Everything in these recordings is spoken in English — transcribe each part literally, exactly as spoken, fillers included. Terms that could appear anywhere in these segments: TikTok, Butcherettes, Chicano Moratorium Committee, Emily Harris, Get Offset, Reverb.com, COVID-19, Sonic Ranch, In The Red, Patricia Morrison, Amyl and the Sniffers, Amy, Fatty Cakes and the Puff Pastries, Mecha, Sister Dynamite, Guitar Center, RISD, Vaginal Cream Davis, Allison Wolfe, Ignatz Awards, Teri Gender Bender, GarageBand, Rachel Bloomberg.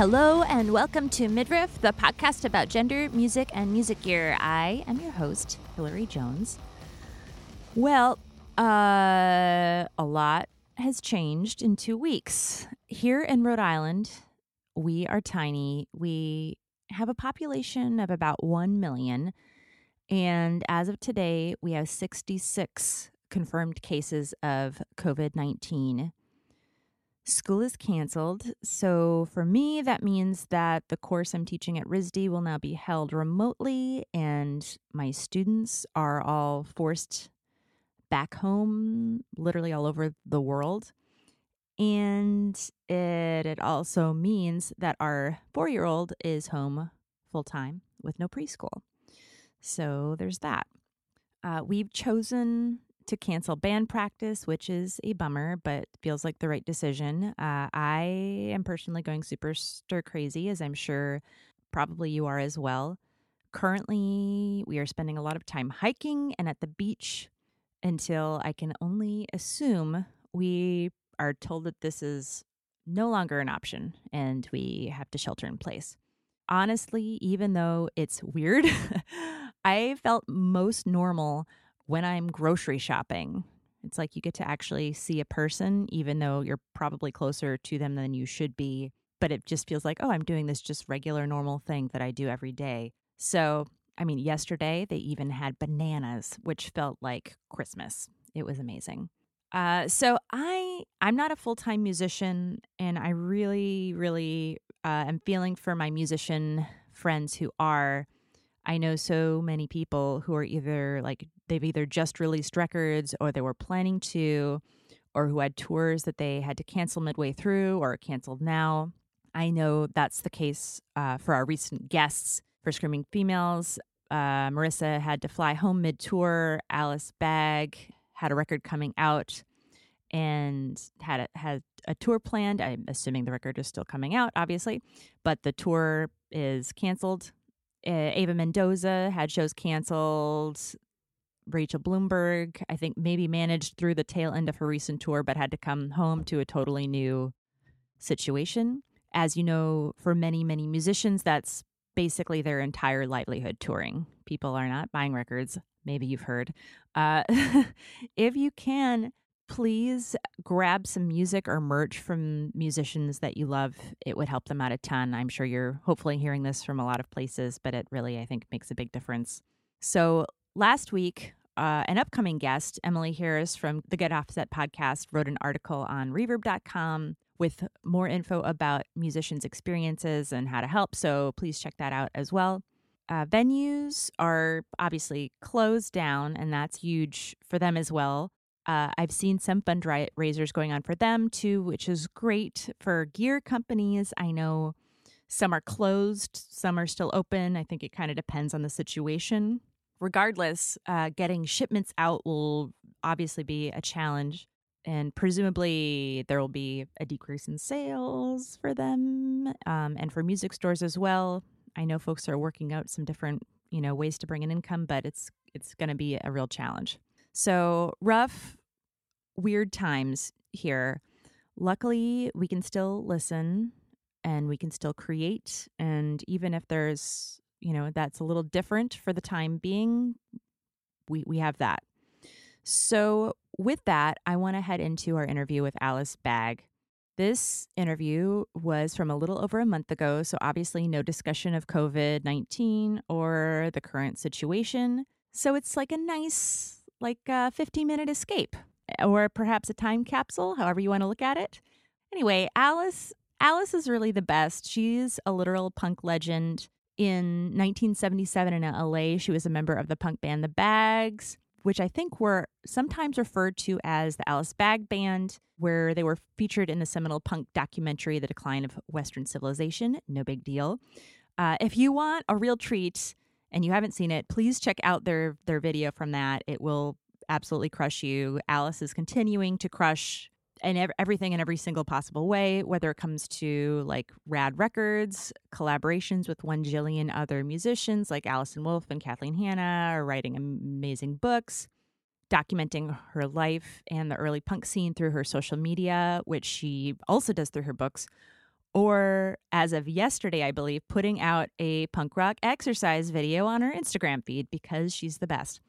Hello and welcome to Midriff, the podcast about gender, music, and music gear. I am your host, Hillary Jones. Well, uh, a lot has changed in two weeks. Here in Rhode Island, we are tiny. We have a population of about one million. And as of today, we have sixty-six confirmed cases of COVID nineteen. School is canceled. So for me, that means that the course I'm teaching at R I S D will now be held remotely, and my students are all forced back home, literally all over the world. And it, it also means that our four-year-old is home full-time with no preschool. So there's that. Uh, we've chosen to cancel band practice, which is a bummer, but feels like the right decision. Uh, I am personally going super stir crazy, as I'm sure probably you are as well. Currently, we are spending a lot of time hiking and at the beach until I can only assume we are told that this is no longer an option and we have to shelter in place. Honestly, even though it's weird, I felt most normal when I'm grocery shopping. It's like you get to actually see a person, even though you're probably closer to them than you should be. But it just feels like, oh, I'm doing this just regular, normal thing that I do every day. So, I mean, yesterday they even had bananas, which felt like Christmas. It was amazing. Uh, so I, I'm not a full-time musician, and I really, really uh, am feeling for my musician friends who are. I know so many people who are either like, they've either just released records or they were planning to, or who had tours that they had to cancel midway through or canceled now. I know that's the case uh, for our recent guests for Screaming Females. Uh, Marissa had to fly home mid-tour. Alice Bag had a record coming out and had a, had a tour planned. I'm assuming the record is still coming out, obviously, but the tour is canceled. Uh, Ava Mendoza had shows canceled. Rachel Bloomberg, I think, maybe managed through the tail end of her recent tour, but had to come home to a totally new situation. As you know, for many, many musicians, that's basically their entire livelihood, touring. People are not buying records. Maybe you've heard. Uh, if you can, please grab some music or merch from musicians that you love. It would help them out a ton. I'm sure you're hopefully hearing this from a lot of places, but it really, I think, makes a big difference. So last week, uh, an upcoming guest, Emily Harris from the Get Offset podcast, wrote an article on Reverb dot com with more info about musicians' experiences and how to help. So please check that out as well. Uh, venues are obviously closed down, and that's huge for them as well. Uh, I've seen some fundraisers going on for them, too, which is great for gear companies. I know some are closed, some are still open. I think it kind of depends on the situation. Regardless, uh, getting shipments out will obviously be a challenge, and presumably there will be a decrease in sales for them um, and for music stores as well. I know folks are working out some different, you know, ways to bring in income, but it's it's going to be a real challenge. So rough, weird times here. Luckily, we can still listen and we can still create. And even if there's, you know, that's a little different for the time being, we, we have that. So with that, I want to head into our interview with Alice Bag. This interview was from a little over a month ago, so obviously no discussion of COVID nineteen or the current situation. So it's like a nice... like a fifteen-minute escape, or perhaps a time capsule, however you want to look at it. Anyway, Alice Alice is really the best. She's a literal punk legend. In nineteen seventy-seven in L A, she was a member of the punk band The Bags, which I think were sometimes referred to as the Alice Bag Band, where they were featured in the seminal punk documentary, The Decline of Western Civilization. No big deal. Uh, if you want a real treat, and you haven't seen it, please check out their their video from that. It will absolutely crush you. Alice is continuing to crush in ev- everything in every single possible way, whether it comes to like rad records, collaborations with one jillion other musicians like Allison Wolfe and Kathleen Hanna, or writing amazing books, documenting her life and the early punk scene through her social media, which she also does through her books, or as of yesterday, I believe, putting out a punk rock exercise video on her Instagram feed because she's the best.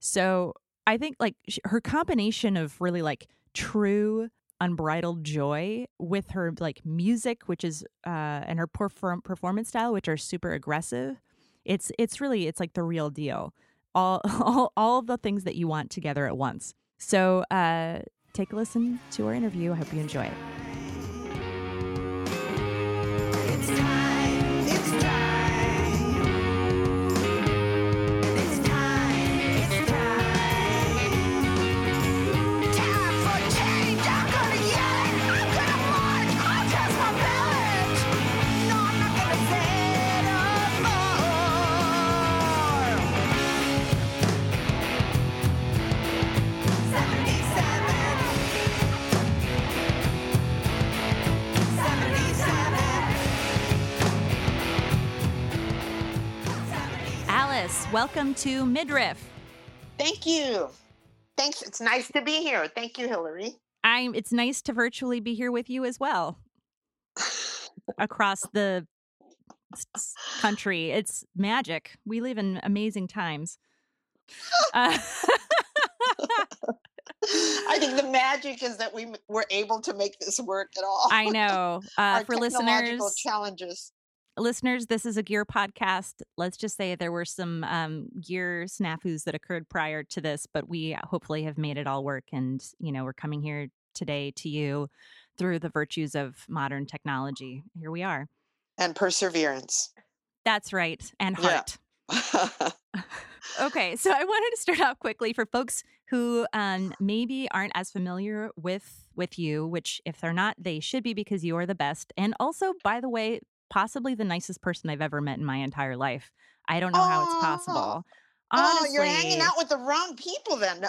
So I think like her combination of really like true unbridled joy with her like music, which is uh, and her perform- performance style, which are super aggressive. It's it's really it's like the real deal. All all all the things that you want together at once. So uh, take a listen to our interview. I hope you enjoy it. It's time, it's time, it's time, it's time, time for change, I'm gonna yell it, I'm gonna march, I'll cast my ballot, no I'm not gonna say it all, seventy-seven, seventy-seven. Alice, welcome to Midriff. Thank you. Thanks. It's nice to be here. Thank you, Hillary. I'm. It's nice to virtually be here with you as well, across the country. It's magic. We live in amazing times. Uh, I think the magic is that we were able to make this work at all. I know. Uh, Our for listeners, challenges. Listeners, this is a gear podcast. Let's just say there were some um, gear snafus that occurred prior to this, but we hopefully have made it all work. And, you know, we're coming here today to you through the virtues of modern technology. Here we are. And perseverance. That's right. And heart. Yeah. Okay. So I wanted to start out quickly for folks who um, maybe aren't as familiar with, with you, which if they're not, they should be because you are the best. And also, by the way, possibly the nicest person I've ever met in my entire life. I don't know oh. how it's possible. Honestly, oh, you're hanging out with the wrong people then.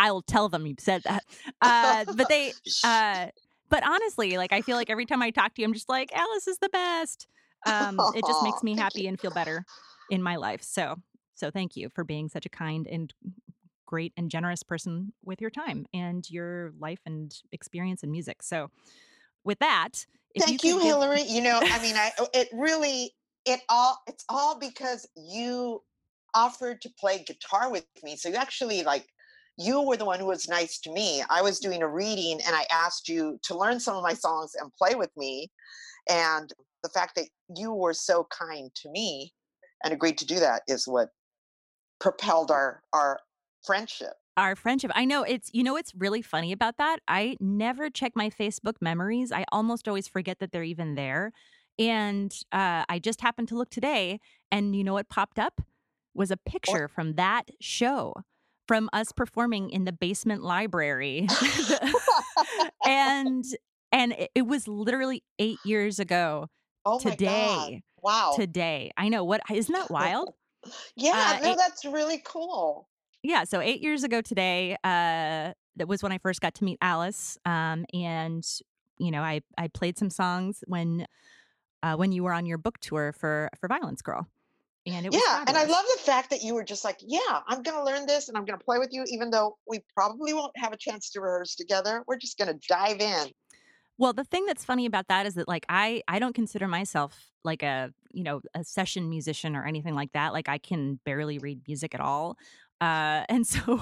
I'll tell them you said that. Uh, but they, uh, but honestly, like I feel like every time I talk to you, I'm just like, Alice is the best. Um, it just makes me happy you. and feel better in my life. So, so thank you for being such a kind and great and generous person with your time and your life and experience in music. So, with that, if thank you, you give... Hillary. You know, I mean, I it really it all it's all because you offered to play guitar with me. So you actually like you were the one who was nice to me. I was doing a reading and I asked you to learn some of my songs and play with me. And the fact that you were so kind to me and agreed to do that is what propelled our our friendship. Our friendship. I know it's, you know, what's really funny about that? I never check my Facebook memories. I almost always forget that they're even there. And uh, I just happened to look today and you know what popped up was a picture from that show from us performing in the basement library. and and it, it was literally eight years ago oh today. Wow. Today. I know. What isn't that wild? Yeah, uh, no, it, that's really cool. Yeah, so eight years ago today, uh, that was when I first got to meet Alice, um, and you know, I, I played some songs when uh, when you were on your book tour for for Violence Girl, and it was yeah, fabulous. And I love the fact that you were just like, yeah, I'm gonna learn this and I'm gonna play with you, even though we probably won't have a chance to rehearse together. We're just gonna dive in. Well, the thing that's funny about that is that like I I don't consider myself like a you know a session musician or anything like that. Like I can barely read music at all. Uh, and so,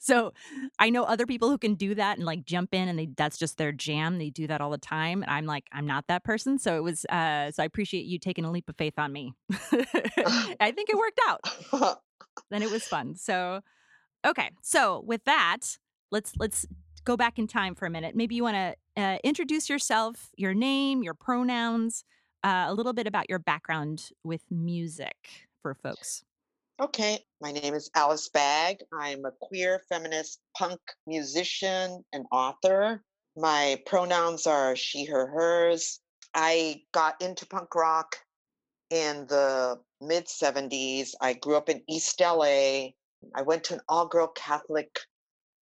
so I know other people who can do that and like jump in and they, that's just their jam. They do that all the time. And I'm like, I'm not that person. So it was, uh, so I appreciate you taking a leap of faith on me. I think it worked out. Then it was fun. So, okay. So with that, let's, let's go back in time for a minute. Maybe you want to, uh, introduce yourself, your name, your pronouns, uh, a little bit about your background with music for folks. Okay, my name is Alice Bag. I'm a queer feminist punk musician and author. My pronouns are she, her, hers. I got into punk rock in the mid seventies. I grew up in East L A. I went to an all-girl Catholic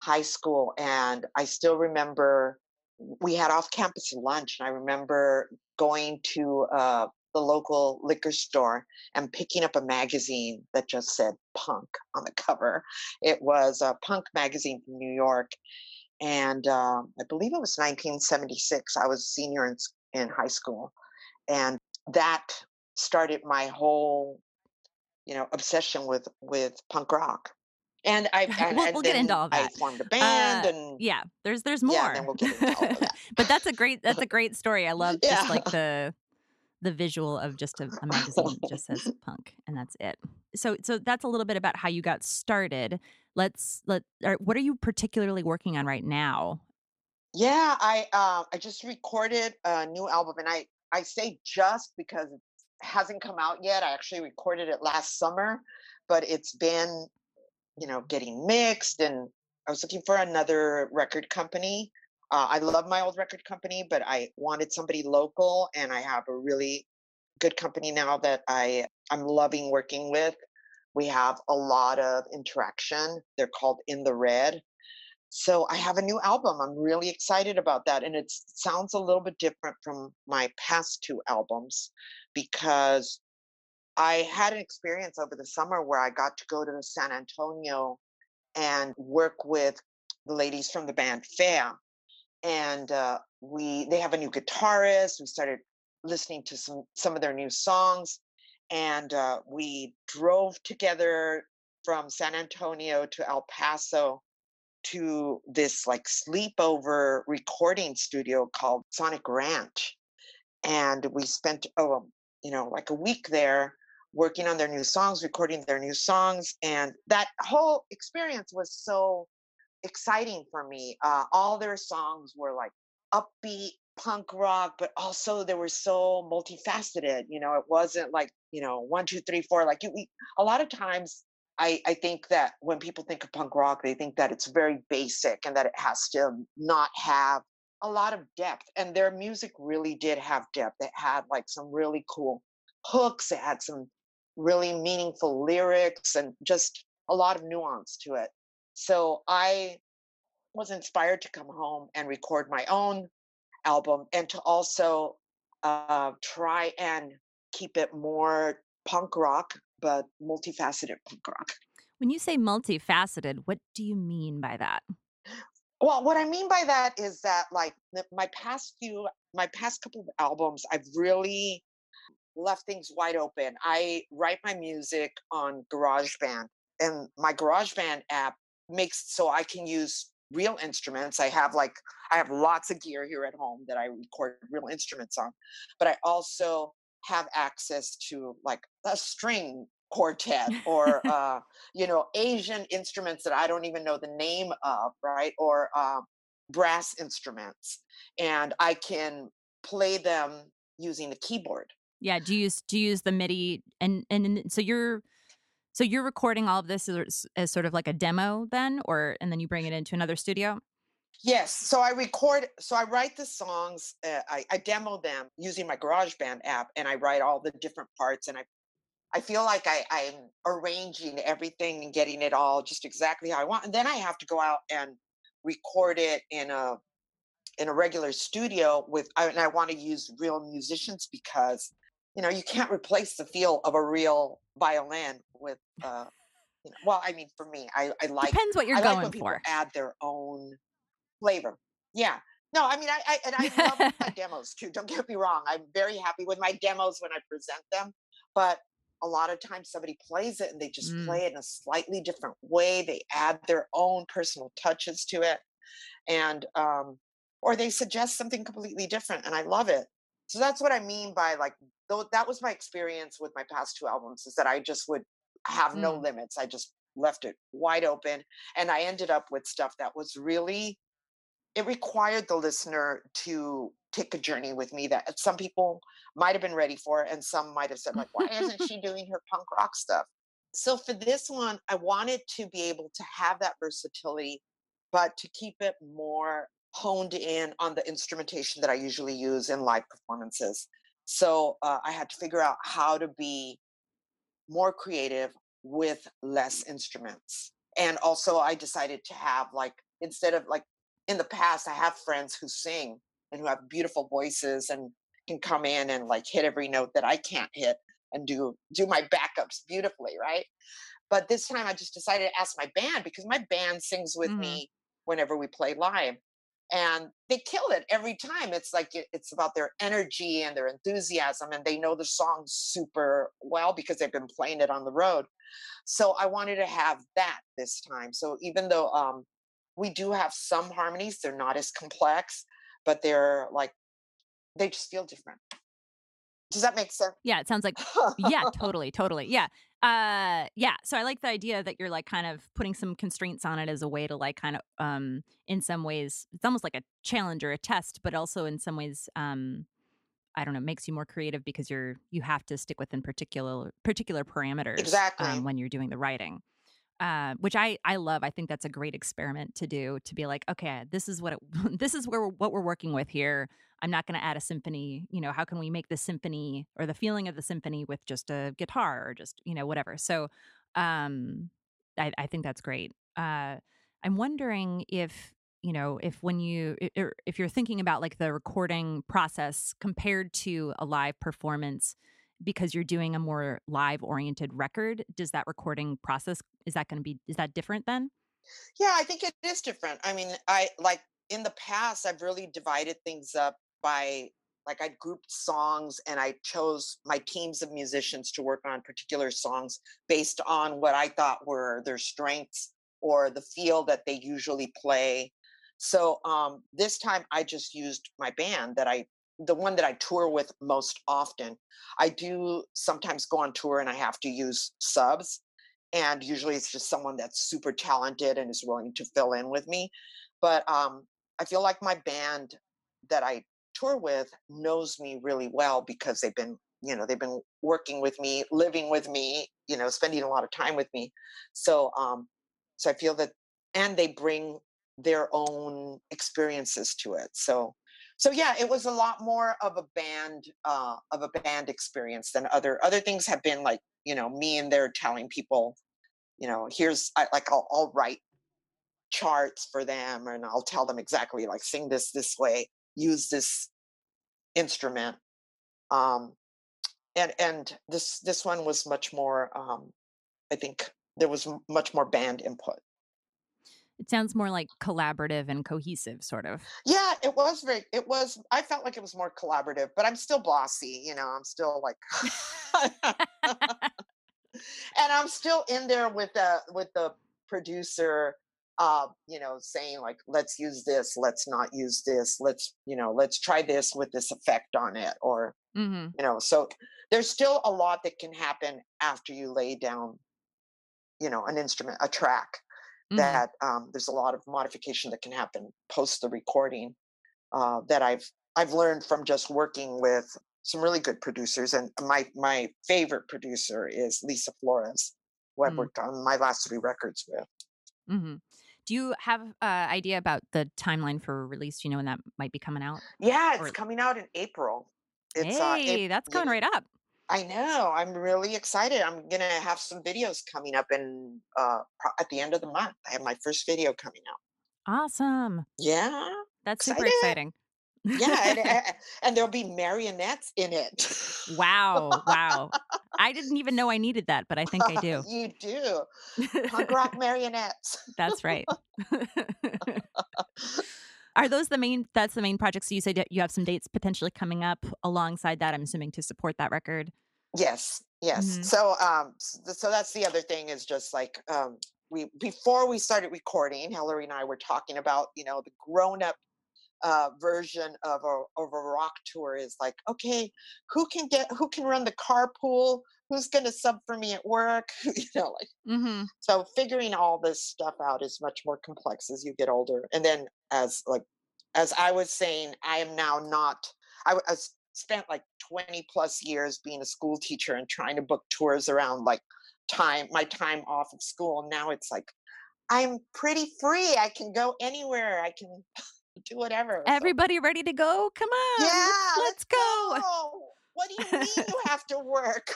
high school, and I still remember we had off-campus lunch, and I remember going to uh the local liquor store and picking up a magazine that just said punk on the cover. It was a punk magazine from New York. And uh, I believe it was nineteen seventy-six. I was a senior in, in high school. And that started my whole, you know, obsession with, with punk rock. And I and, we'll, and we'll get into all that. I formed a band, uh, and yeah, there's there's more. Yeah, then we'll get into all of that. But that's a great that's a great story. I love yeah. just like the the visual of just a, a magazine that just says punk, and that's it. So so that's a little bit about how you got started. Let's let. Or what are you particularly working on right now? Yeah, I uh, I just recorded a new album, and I I say just because it hasn't come out yet. I actually recorded it last summer, but it's been, you know, getting mixed, and I was looking for another record company. Uh, I love my old record company, but I wanted somebody local, and I have a really good company now that I, I'm loving working with. We have a lot of interaction. They're called In The Red. So I have a new album. I'm really excited about that. And it sounds a little bit different from my past two albums because I had an experience over the summer where I got to go to San Antonio and work with the ladies from the band Fea. And uh, we they have a new guitarist. We started listening to some, some of their new songs. And uh, we drove together from San Antonio to El Paso to this like sleepover recording studio called Sonic Ranch. And we spent, oh, you know, like a week there, working on their new songs, recording their new songs. And that whole experience was so exciting for me. Uh, all their songs were like upbeat punk rock, but also they were so multifaceted. You know, it wasn't like, you know, one, two, three, four. Like you, we, a lot of times I, I think that when people think of punk rock, they think that it's very basic and that it has to not have a lot of depth. And their music really did have depth. It had like some really cool hooks. It had some really meaningful lyrics and just a lot of nuance to it. So I was inspired to come home and record my own album and to also uh, try and keep it more punk rock, but multifaceted punk rock. When you say multifaceted, what do you mean by that? Well, what I mean by that is that like my past few, my past couple of albums, I've really left things wide open. I write my music on GarageBand, and my GarageBand app makes so I can use real instruments. I have like, I have lots of gear here at home that I record real instruments on, but I also have access to like a string quartet or, uh, you know, Asian instruments that I don't even know the name of, right? Or uh, brass instruments. And I can play them using the keyboard. Yeah. Do you use, do you use the MIDI? And, and, and so you're, so you're recording all of this as, as sort of like a demo then, or, and then you bring it into another studio? Yes. So I record, so I write the songs, uh, I, I demo them using my GarageBand app, and I write all the different parts, and I, I feel like I, I'm arranging everything and getting it all just exactly how I want. And then I have to go out and record it in a, in a regular studio with, I, and I want to use real musicians because, you know, you can't replace the feel of a real violin with, uh, you know, well, I mean, for me, I, I like, depends what you're I going like when people for. Add their own flavor. Yeah. No, I mean, I, I and I love my demos too. Don't get me wrong. I'm very happy with my demos when I present them, but a lot of times somebody plays it and they just mm. play it in a slightly different way. They add their own personal touches to it. And, um, or they suggest something completely different, and I love it. So that's what I mean by like, though that was my experience with my past two albums, is that I just would have mm. no limits. I just left it wide open, and I ended up with stuff that was really, it required the listener to take a journey with me that some people might have been ready for, and some might have said like, why isn't she doing her punk rock stuff? So for this one, I wanted to be able to have that versatility, but to keep it more honed in on the instrumentation that I usually use in live performances. So uh, I had to figure out how to be more creative with less instruments. And also I decided to have like, instead of like in the past, I have friends who sing and who have beautiful voices and can come in and like hit every note that I can't hit and do, do my backups beautifully, right? But this time I just decided to ask my band, because my band sings with mm-hmm. me whenever we play live. And they kill it every time. It's like, it, it's about their energy and their enthusiasm, and they know the song super well because they've been playing it on the road. So I wanted to have that this time. So even though um, we do have some harmonies, they're not as complex, but they're like, they just feel different. Does that make sense? Yeah, it sounds like, yeah, totally, totally. Yeah. Uh, yeah. So I like the idea that you're like kind of putting some constraints on it as a way to like kind of, um, in some ways, it's almost like a challenge or a test, but also in some ways, um, I don't know, makes you more creative because you're, you have to stick within particular, particular parameters. Exactly. Um, when you're doing the writing, uh, which I, I love. I think that's a great experiment to do, to be like, okay, this is what, it, this is where, we're, what we're working with here. I'm not going to add a symphony. You know, how can we make the symphony or the feeling of the symphony with just a guitar or just, you know, whatever. So um, I, I think that's great. Uh, I'm wondering if, you know, if when you, if you're thinking about like the recording process compared to a live performance, because you're doing a more live oriented record, does that recording process, is that going to be, is that different then? Yeah, I think it is different. I mean, I like in the past, I've really divided things up by, like, I grouped songs and I chose my teams of musicians to work on particular songs based on what I thought were their strengths or the feel that they usually play. So um, this time I just used my band that I, the one that I tour with most often. I do sometimes go on tour and I have to use subs. And usually it's just someone that's super talented and is willing to fill in with me. But um, I feel like my band that I tour with knows me really well because they've been, you know, they've been working with me, living with me, you know, spending a lot of time with me. So, um, so I feel that, and they bring their own experiences to it. So, so yeah, it was a lot more of a band, uh, of a band experience than other, other things have been like, you know, me in there telling people, you know, here's I, like, I'll, I'll write charts for them and I'll tell them exactly like sing this this way, use this instrument, um and and this this one was much more um I think there was m- much more band input. It sounds more like collaborative and cohesive sort of. Yeah, it was very it was I felt like it was more collaborative, but I'm still bossy, you know, I'm still like and I'm still in there with the with the producer. Uh, you know, saying like, let's use this, let's not use this, let's, you know, let's try this with this effect on it, or, mm-hmm. you know, so there's still a lot that can happen after you lay down, you know, an instrument, a track, mm-hmm. that um, there's a lot of modification that can happen post the recording uh, that I've, I've learned from just working with some really good producers. And my, my favorite producer is Lisa Flores, who mm-hmm. I've worked on my last three records with. Mm-hmm. Do you have an uh, idea about the timeline for release? You know, when that might be coming out? Yeah, it's or... coming out in April. It's, hey, uh, that's going right up. I know. I'm really excited. I'm going to have some videos coming up in uh, at the end of the month. I have my first video coming out. Awesome. Yeah. That's excited. Super exciting. Yeah. And, and there'll be marionettes in it. Wow. Wow. I didn't even know I needed that, but I think I do. You do. Punk rock marionettes. That's right. Are those the main, that's the main project? So you said you have some dates potentially coming up alongside that, I'm assuming, to support that record. Yes. Yes. Mm-hmm. So, um, so that's the other thing is just like, um, we, before we started recording, Hillary and I were talking about, you know, the grown up Uh, version of a, of a rock tour is like, okay, who can get, who can run the carpool? Who's going to sub for me at work? You know, like, mm-hmm. so figuring all this stuff out is much more complex as you get older. And then as like, as I was saying, I am now not, I, I spent like twenty plus years being a school teacher and trying to book tours around like time, my time off of school. And now it's like, I'm pretty free. I can go anywhere. I can do whatever. Everybody so. Ready to go? Come on. Yeah, let's, let's, let's go. go. What do you mean you have to work?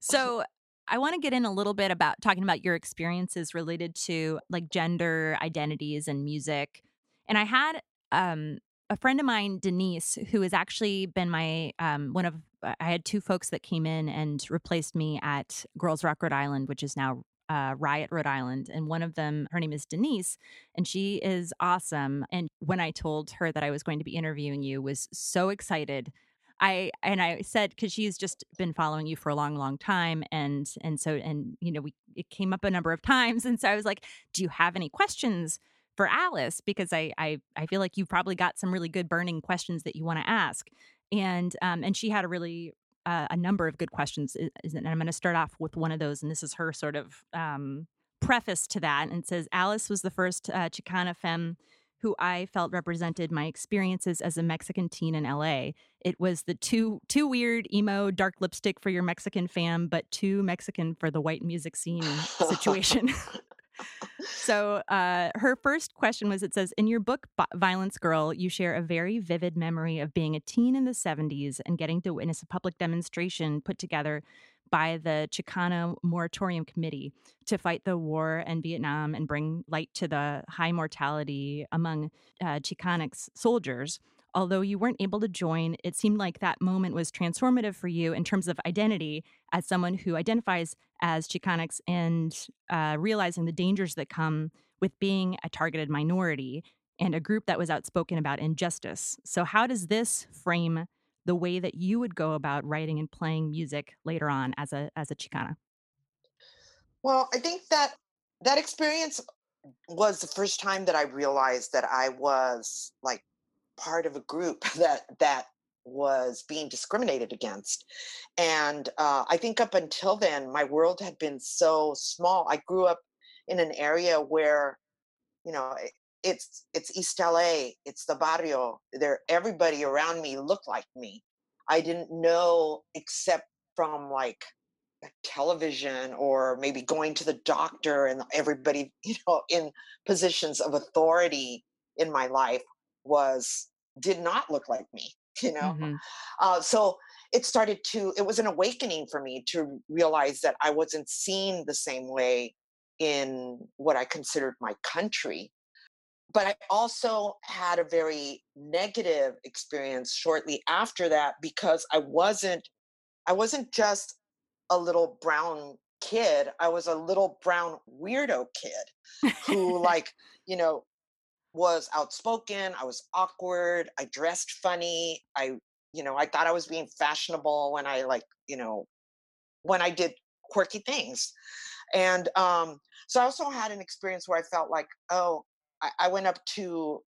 So I want to get in a little bit about talking about your experiences related to like gender identities and music. And I had um, a friend of mine, Denise, who has actually been my um, one of I had two folks that came in and replaced me at Girls Rock Rhode Island, which is now uh, Riot, Rhode Island. And one of them, her name is Denise, and she is awesome. And when I told her that I was going to be interviewing you, was so excited. I and I said, because she's just been following you for a long, long time. And and so, and, you know, we it came up a number of times. And so I was like, do you have any questions for Alice? Because I I, I feel like you probably got some really good burning questions that you want to ask. And um, and she had a really uh, a number of good questions. And I'm going to start off with one of those. And this is her sort of um, preface to that. And it says, Alice was the first uh, Chicana femme who I felt represented my experiences as a Mexican teen in L A. It was the too, too weird emo dark lipstick for your Mexican fam, but too Mexican for the white music scene situation. So uh, her first question was, it says, in your book, B- Violence Girl, you share a very vivid memory of being a teen in the seventies and getting to witness a public demonstration put together by the Chicano Moratorium Committee to fight the war in Vietnam and bring light to the high mortality among uh, Chicanx soldiers. Although you weren't able to join, it seemed like that moment was transformative for you in terms of identity as someone who identifies as Chicanx and uh, realizing the dangers that come with being a targeted minority and a group that was outspoken about injustice. So how does this frame the way that you would go about writing and playing music later on as a as a Chicana? Well, I think that that experience was the first time that I realized that I was like part of a group that that was being discriminated against. And uh, I think up until then, my world had been so small. I grew up in an area where, you know, It's it's East L A, it's the barrio. There, everybody around me looked like me. I didn't know except from like television or maybe going to the doctor, and everybody, you know, in positions of authority in my life was did not look like me, you know. Mm-hmm. Uh, so it started to it was an awakening for me to realize that I wasn't seen the same way in what I considered my country. But I also had a very negative experience shortly after that, because I wasn't, I wasn't just a little brown kid. I was a little brown weirdo kid who like, you know, was outspoken. I was awkward. I dressed funny. I, you know, I thought I was being fashionable when I like, you know, when I did quirky things. And um, so I also had an experience where I felt like, oh, I went up to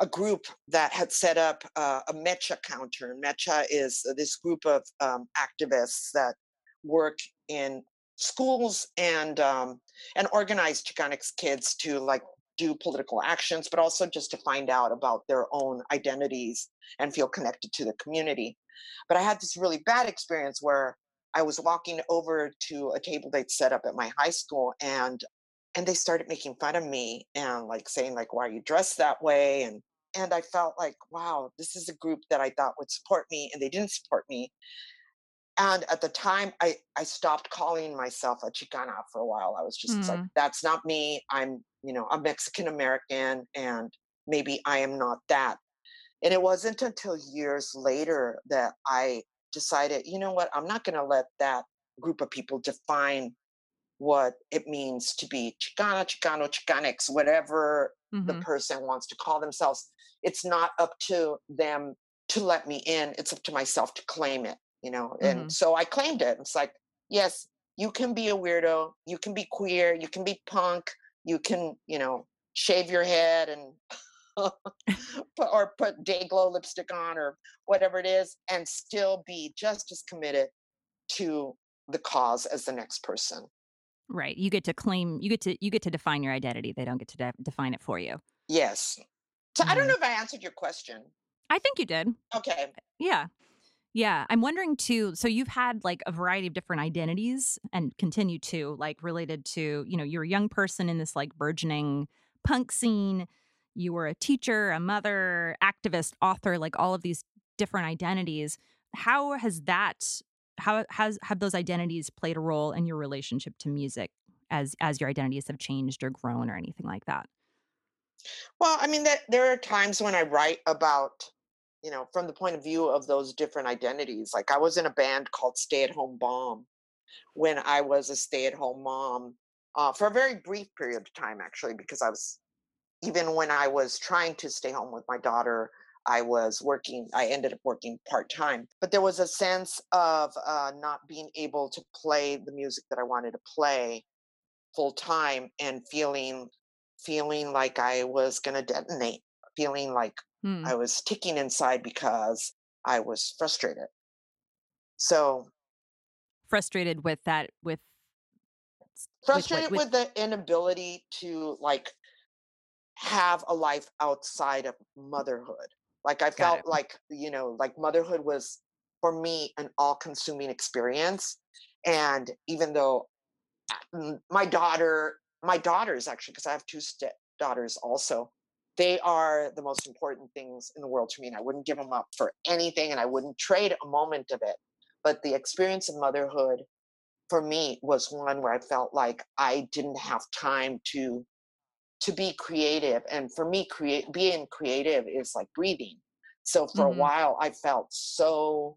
a group that had set up uh, a Mecha counter. And Mecha is this group of um, activists that work in schools and um, and organize Chicanx kids to like do political actions, but also just to find out about their own identities and feel connected to the community. But I had this really bad experience where I was walking over to a table they'd set up at my high school, and And they started making fun of me and like saying like, why are you dressed that way? And and I felt like, wow, this is a group that I thought would support me, and they didn't support me. And at the time, I, I stopped calling myself a Chicana for a while. I was just mm. like, that's not me. I'm, you know, a Mexican American, and maybe I am not that. And it wasn't until years later that I decided, you know what, I'm not going to let that group of people define what it means to be Chicana, Chicano, Chicanx, whatever mm-hmm. the person wants to call themselves. It's not up to them to let me in. It's up to myself to claim it, you know? Mm-hmm. And so I claimed it. It's like, yes, you can be a weirdo. You can be queer. You can be punk. You can, you know, shave your head and put, or put day glow lipstick on or whatever it is, and still be just as committed to the cause as the next person. Right. You get to claim, you get to, you get to define your identity. They don't get to de- define it for you. Yes. So mm. I don't know if I answered your question. I think you did. Okay. Yeah. Yeah. I'm wondering too, so you've had like a variety of different identities and continue to like related to, you know, you're a young person in this like burgeoning punk scene. You were a teacher, a mother, activist, author, like all of these different identities. How has that How has have those identities played a role in your relationship to music as as your identities have changed or grown or anything like that? Well, I mean, that, there are times when I write about, you know, from the point of view of those different identities. Like I was in a band called Stay at Home Bomb when I was a stay at home mom. uh, for a very brief period of time, actually, because I was, even when I was trying to stay home with my daughter, I was working, I ended up working part-time, but there was a sense of uh, not being able to play the music that I wanted to play full-time and feeling, feeling like I was going to detonate, feeling like hmm. I was ticking inside because I was frustrated. So frustrated with that, with frustrated with, with, with the inability to like have a life outside of motherhood. Like I felt it. like, you know, like motherhood was for me an all-consuming experience. And even though my daughter, my daughters actually, because I have two stepdaughters also, they are the most important things in the world to me. And I wouldn't give them up for anything. And I wouldn't trade a moment of it. But the experience of motherhood for me was one where I felt like I didn't have time to to be creative. And for me, create, being creative is like breathing. So for mm-hmm. a while, I felt so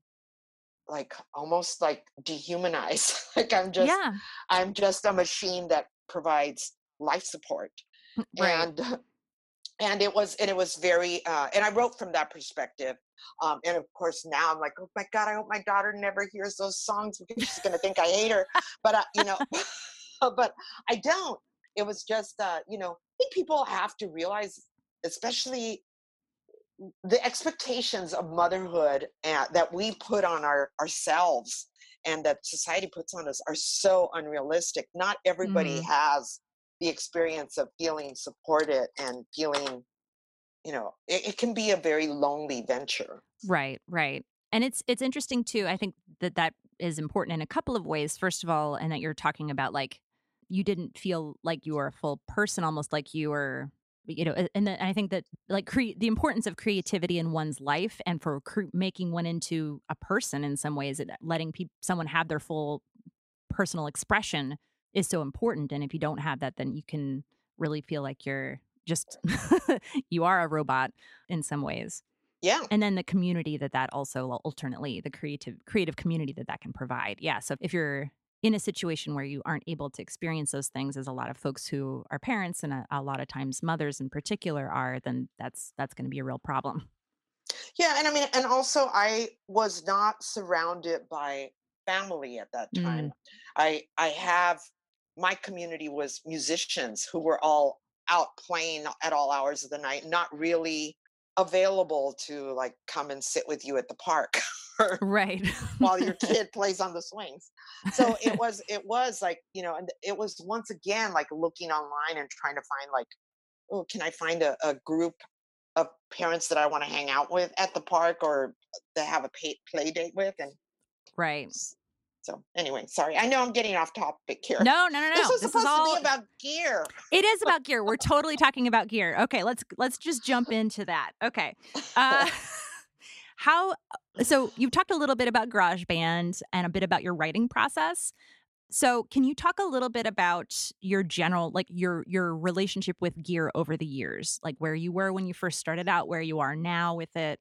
like almost like dehumanized. Like I'm just, yeah. I'm just a machine that provides life support. Right. And, and it was, and it was very, uh, and I wrote from that perspective. Um, and of course now I'm like, oh my God, I hope my daughter never hears those songs because she's going to think I hate her. But uh, you know, but I don't, it was just, uh, you know, I think people have to realize, especially the expectations of motherhood uh, that we put on our ourselves and that society puts on us are so unrealistic. Not everybody mm. has the experience of feeling supported and feeling, you know, it, it can be a very lonely venture. Right, right. And it's it's interesting, too. I think that that is important in a couple of ways. First of all, and that you're talking about, like, you didn't feel like you were a full person, almost like you were, you know, and the, I think that like cre- the importance of creativity in one's life and for cre- making one into a person in some ways, it, letting pe- someone have their full personal expression is so important. And if you don't have that, then you can really feel like you're just, you are a robot in some ways. Yeah. And then the community that that also alternately, the creative, creative community that that can provide. Yeah. So if you're in a situation where you aren't able to experience those things, as a lot of folks who are parents and a, a lot of times mothers in particular are, then that's that's going to be a real problem. Yeah, and I mean, and also I was not surrounded by family at that time. Mm. I I have, my community was musicians who were all out playing at all hours of the night, not really available to like come and sit with you at the park. Right. While your kid plays on the swings. So it was, it was like, you know, and it was once again, like looking online and trying to find like, oh, can I find a, a group of parents that I want to hang out with at the park or to have a pay, play date with? And right. So anyway, sorry, I know I'm getting off topic here. No, no, no, no. This was supposed all... to be about gear. It is about gear. We're totally talking about gear. Okay. Let's, let's just jump into that. Okay. Uh, How, so you've talked a little bit about GarageBand and a bit about your writing process. So can you talk a little bit about your general, like your, your relationship with gear over the years, like where you were when you first started out, where you are now with it?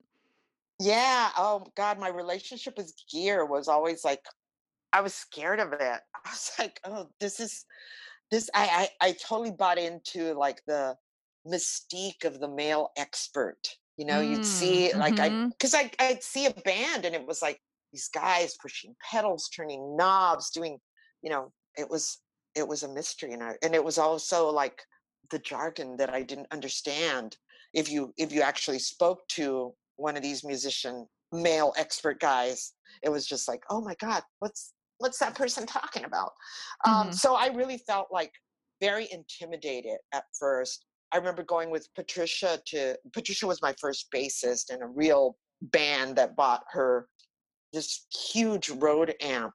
Yeah. Oh God, my relationship with gear was always like, I was scared of it. I was like, oh, this is this, I, I, I totally bought into like the mystique of the male expert. You know, you'd see like mm-hmm. I, because I, I'd see a band and it was like these guys pushing pedals, turning knobs, doing, you know, it was it was a mystery, and I, and it was also like the jargon that I didn't understand. If you if you actually spoke to one of these musician male expert guys, it was just like, oh my God, what's what's that person talking about? Mm-hmm. Um, so I really felt like very intimidated at first. I remember going with Patricia to, Patricia was my first bassist in a real band that bought her this huge Rode amp.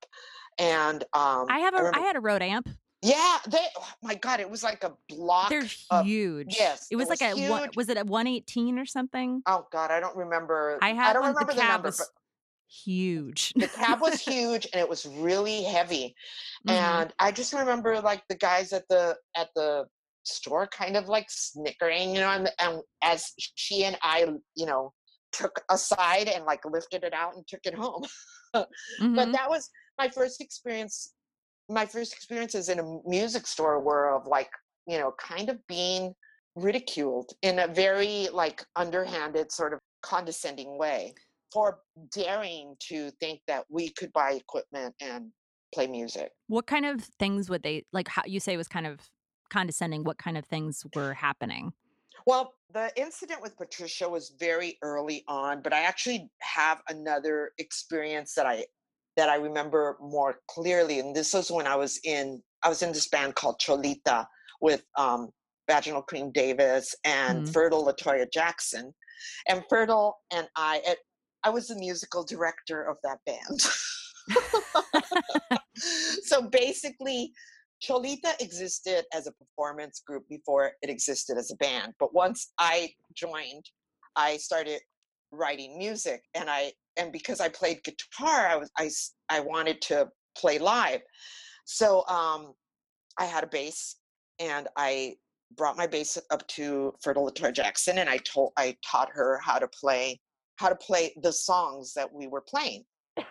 And um, I have a, I, remember, I had a Rode amp. Yeah. They, oh my God, it was like a block. They're of, huge. Yes. It was, it was like was a, one, was it a one eighteen or something? Oh God, I don't remember. I, had I don't one, remember the, the number. But huge. The cab was huge and it was really heavy. Mm-hmm. And I just remember like the guys at the, at the, store kind of like snickering, you know, and, and as she and I, you know, took aside and like lifted it out and took it home. Mm-hmm. But that was my first experience my first experiences in a music store were of like, you know, kind of being ridiculed in a very like underhanded sort of condescending way for daring to think that we could buy equipment and play music. What kind of things would they, like how you say was kind of condescending, what kind of things were happening? Well, the incident with Patricia was very early on, but I actually have another experience that I that I remember more clearly. And this was when I was in I was in this band called Cholita with um, Vaginal Cream Davis and mm-hmm. Fertile La Toyah Jackson. And Fertile and I, it, I was the musical director of that band. So basically, Cholita existed as a performance group before it existed as a band. But once I joined, I started writing music, and I and because I played guitar, I was I, I wanted to play live. So um, I had a bass, and I brought my bass up to Fertile La Toyah Jackson, and I told I taught her how to play how to play the songs that we were playing,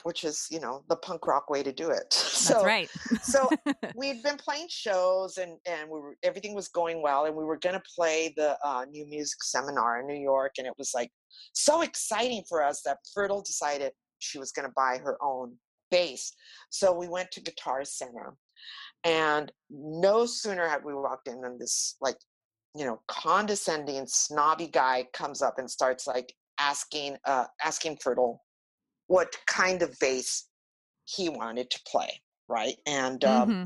which is, you know, the punk rock way to do it. So, that's right. So we'd been playing shows and, and we were, everything was going well. And we were going to play the uh, New Music Seminar in New York. And it was like so exciting for us that Fertile decided she was going to buy her own bass. So we went to Guitar Center, and no sooner had we walked in than this like, you know, condescending, snobby guy comes up and starts like asking, uh, asking Fertile what kind of bass he wanted to play, right? And um, mm-hmm.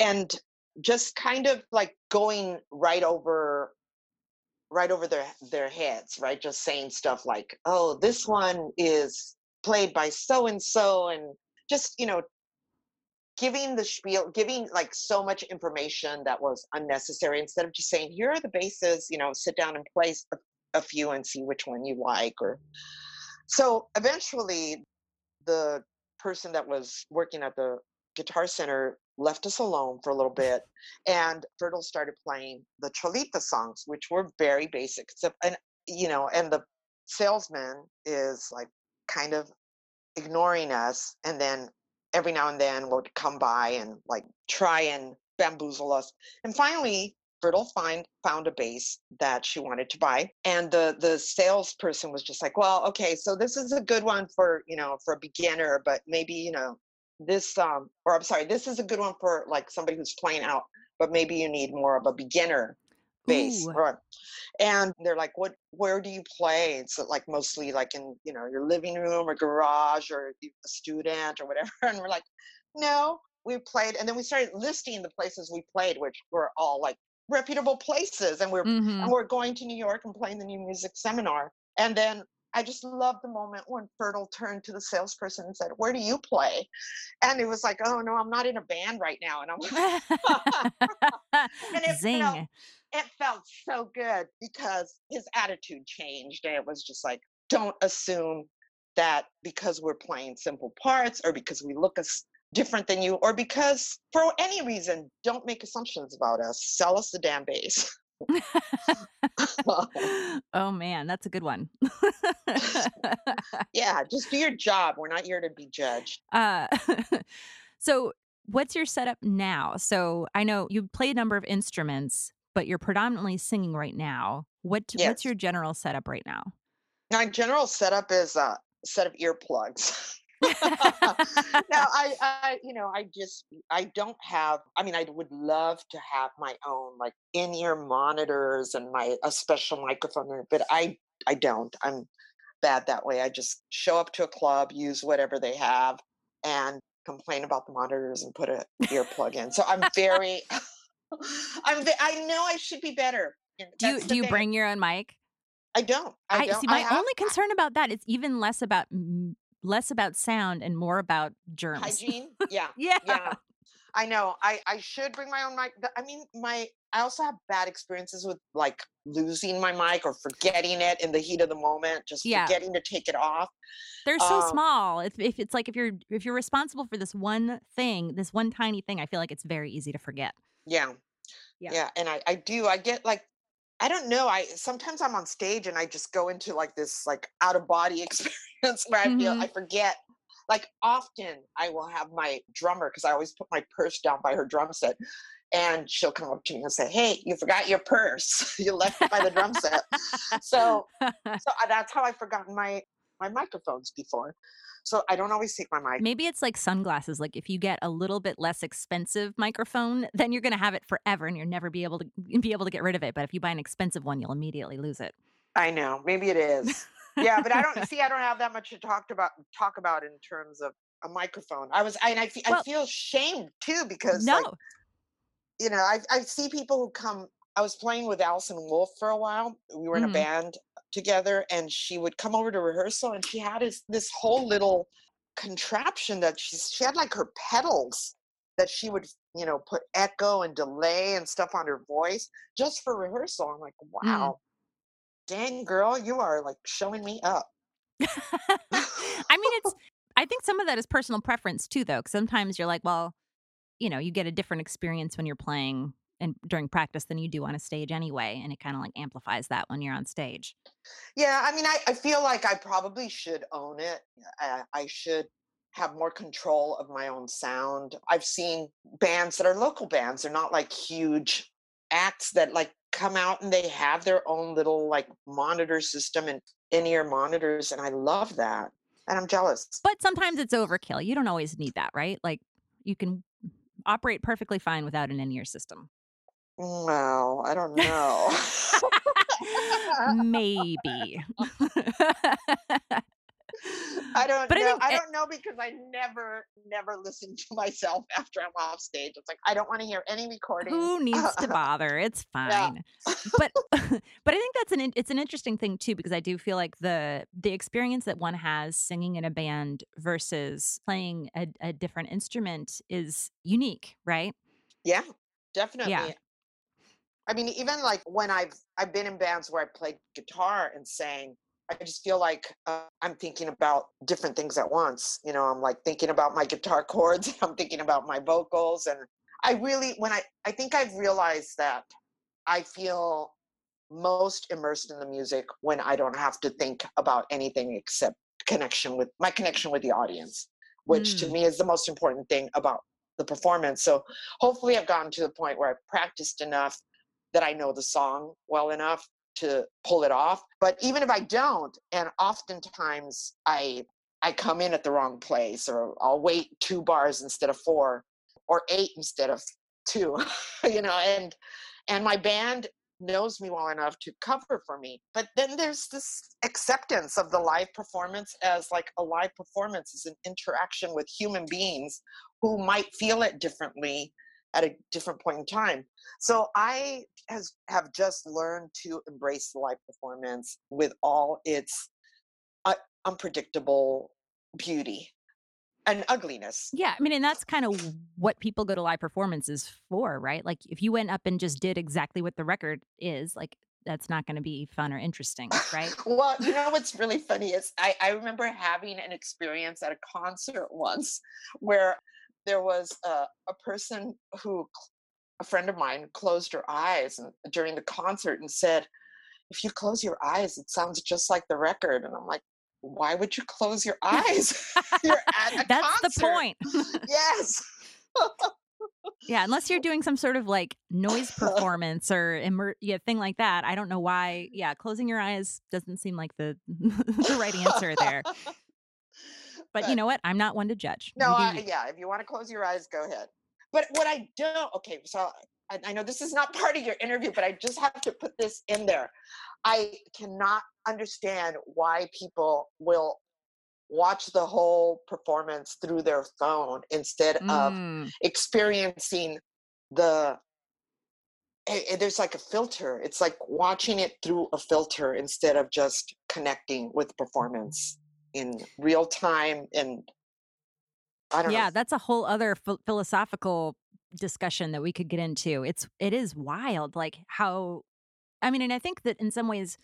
and just kind of like going right over, right over their their heads, right? Just saying stuff like, "Oh, this one is played by so and so," and just, you know, giving the spiel, giving like so much information that was unnecessary. Instead of just saying, "Here are the basses," you know, sit down and play a, a few and see which one you like, or. So eventually, the person that was working at the Guitar Center left us alone for a little bit, and Fertile started playing the Cholita songs, which were very basic. So, and you know, and the salesman is like kind of ignoring us, and then every now and then would come by and like try and bamboozle us. And finally, Fertile find found a bass that she wanted to buy, and the the salesperson was just like, "Well, okay, so this is a good one for, you know, for a beginner, but maybe, you know, this um or I'm sorry, this is a good one for like somebody who's playing out, but maybe you need more of a beginner bass." Or, and they're like, "What? Where do you play?" It's so, like mostly like in, you know, your living room or garage or a student or whatever, and we're like, "No, we played," and then we started listing the places we played, which were all like reputable places, and we're mm-hmm. and we're going to New York and playing the New Music Seminar. And then I just loved the moment when Fertile turned to the salesperson and said, "Where do you play?" And it was like, "Oh no, I'm not in a band right now." And I'm like, and it Zing. felt it felt so good because his attitude changed, and it was just like, don't assume that because we're playing simple parts or because we look as different than you, or because for any reason, don't make assumptions about us. Sell us the damn bass. Oh man, that's a good one. Yeah, just do your job. We're not here to be judged. Uh, so, what's your setup now? So, I know you play a number of instruments, but you're predominantly singing right now. What yes. What's your general setup right now? My general setup is a set of earplugs. Now I, I, you know, I just, I don't have, I mean, I would love to have my own like in-ear monitors and my, a special microphone, but I, I don't, I'm bad that way. I just show up to a club, use whatever they have and complain about the monitors and put an earplug in. So I'm very, I'm, I know I should be better. Do you, do you thing. bring your own mic? I don't. I, I don't. See, my I have, only concern about that is even less about less about sound and more about germs. Hygiene? Yeah. yeah. Yeah. I know. I, I should bring my own mic. I mean, my, I also have bad experiences with like losing my mic or forgetting it in the heat of the moment, just yeah. forgetting to take it off. They're so um, small. If, if it's like, if you're, if you're responsible for this one thing, this one tiny thing, I feel like it's very easy to forget. Yeah. Yeah. yeah. And I, I do, I get like, I don't know. I sometimes I'm on stage and I just go into like this like out of body experience where I feel mm-hmm. I forget Like often I will have my drummer, because I always put my purse down by her drum set, and she'll come up to me and say, hey, you forgot your purse. You left it by the drum set. So, so that's how I've forgotten my, my microphones before. So I don't always take my mic. Maybe it's like sunglasses. Like if you get a little bit less expensive microphone, then you're going to have it forever and you'll never be able to be able to get rid of it. But if you buy an expensive one, you'll immediately lose it. I know. Maybe it is. Yeah, but I don't see. I don't have that much to talk about. Talk about in terms of a microphone. I was, I, and I, fe- well, I feel shamed too because, no, like, you know, I I see people who come. I was playing with Allison Wolfe for a while. We were in mm. a band together, and she would come over to rehearsal, and she had this, this whole little contraption that she she had, like her pedals that she would, you know, put echo and delay and stuff on her voice just for rehearsal. I'm like, wow. Mm. Dang, girl, you are like showing me up. I mean, it's, I think some of that is personal preference too, though. Cause sometimes you're like, well, you know, you get a different experience when you're playing and during practice than you do on a stage anyway. And it kind of like amplifies that when you're on stage. Yeah. I mean, I, I feel like I probably should own it. I, I should have more control of my own sound. I've seen bands that are local bands. They're not like huge acts that like come out and they have their own little like monitor system and in-ear monitors, and I love that, and I'm jealous. But sometimes it's overkill. You don't always need that, right? Like you can operate perfectly fine without an in-ear system. Well, I don't know. Maybe. I don't but know. I, think, I don't know because I never, never listen to myself after I'm off stage. It's like, I don't want to hear any recording. Who needs to bother? It's fine. Yeah. But, but I think that's an, it's an interesting thing too, because I do feel like the, the experience that one has singing in a band versus playing a, a different instrument is unique, right? Yeah, definitely. Yeah. I mean, even like when I've, I've been in bands where I played guitar and sang, I just feel like uh, I'm thinking about different things at once. You know, I'm like thinking about my guitar chords. I'm thinking about my vocals. And I really, when I, I think I've realized that I feel most immersed in the music when I don't have to think about anything except connection with my connection with the audience, which mm. to me is the most important thing about the performance. So hopefully I've gotten to the point where I've practiced enough that I know the song well enough to pull it off. But even if I don't, and oftentimes I I come in at the wrong place, or I'll wait two bars instead of four, or eight instead of two, you know, and and my band knows me well enough to cover for me. But then there's this acceptance of the live performance as like a live performance is an interaction with human beings who might feel it differently at a different point in time. So I has, have just learned to embrace the live performance with all its uh, unpredictable beauty and ugliness. Yeah. I mean, and that's kind of what people go to live performances for, right? Like if you went up and just did exactly what the record is, like that's not going to be fun or interesting, right? Well, you know, what's really funny is I, I remember having an experience at a concert once where there was a, a person who, a friend of mine, closed her eyes and, during the concert and said, if you close your eyes, it sounds just like the record. And I'm like, why would you close your eyes? You're at a That's concert. The point. Yes. Yeah, unless you're doing some sort of like noise performance or immer- yeah, thing like that. I don't know why. Yeah, closing your eyes doesn't seem like the, the right answer there. But, but you know what? I'm not one to judge. No, I, yeah. If you want to close your eyes, go ahead. But what I don't, okay, so I, I know this is not part of your interview, but I just have to put this in there. I cannot understand why people will watch the whole performance through their phone instead mm. of experiencing the, there's like a filter. It's like watching it through a filter instead of just connecting with performance in real time. And I don't yeah, know. Yeah, that's a whole other ph- philosophical discussion that we could get into. It's, it is wild. Like how, I mean, and I think that in some ways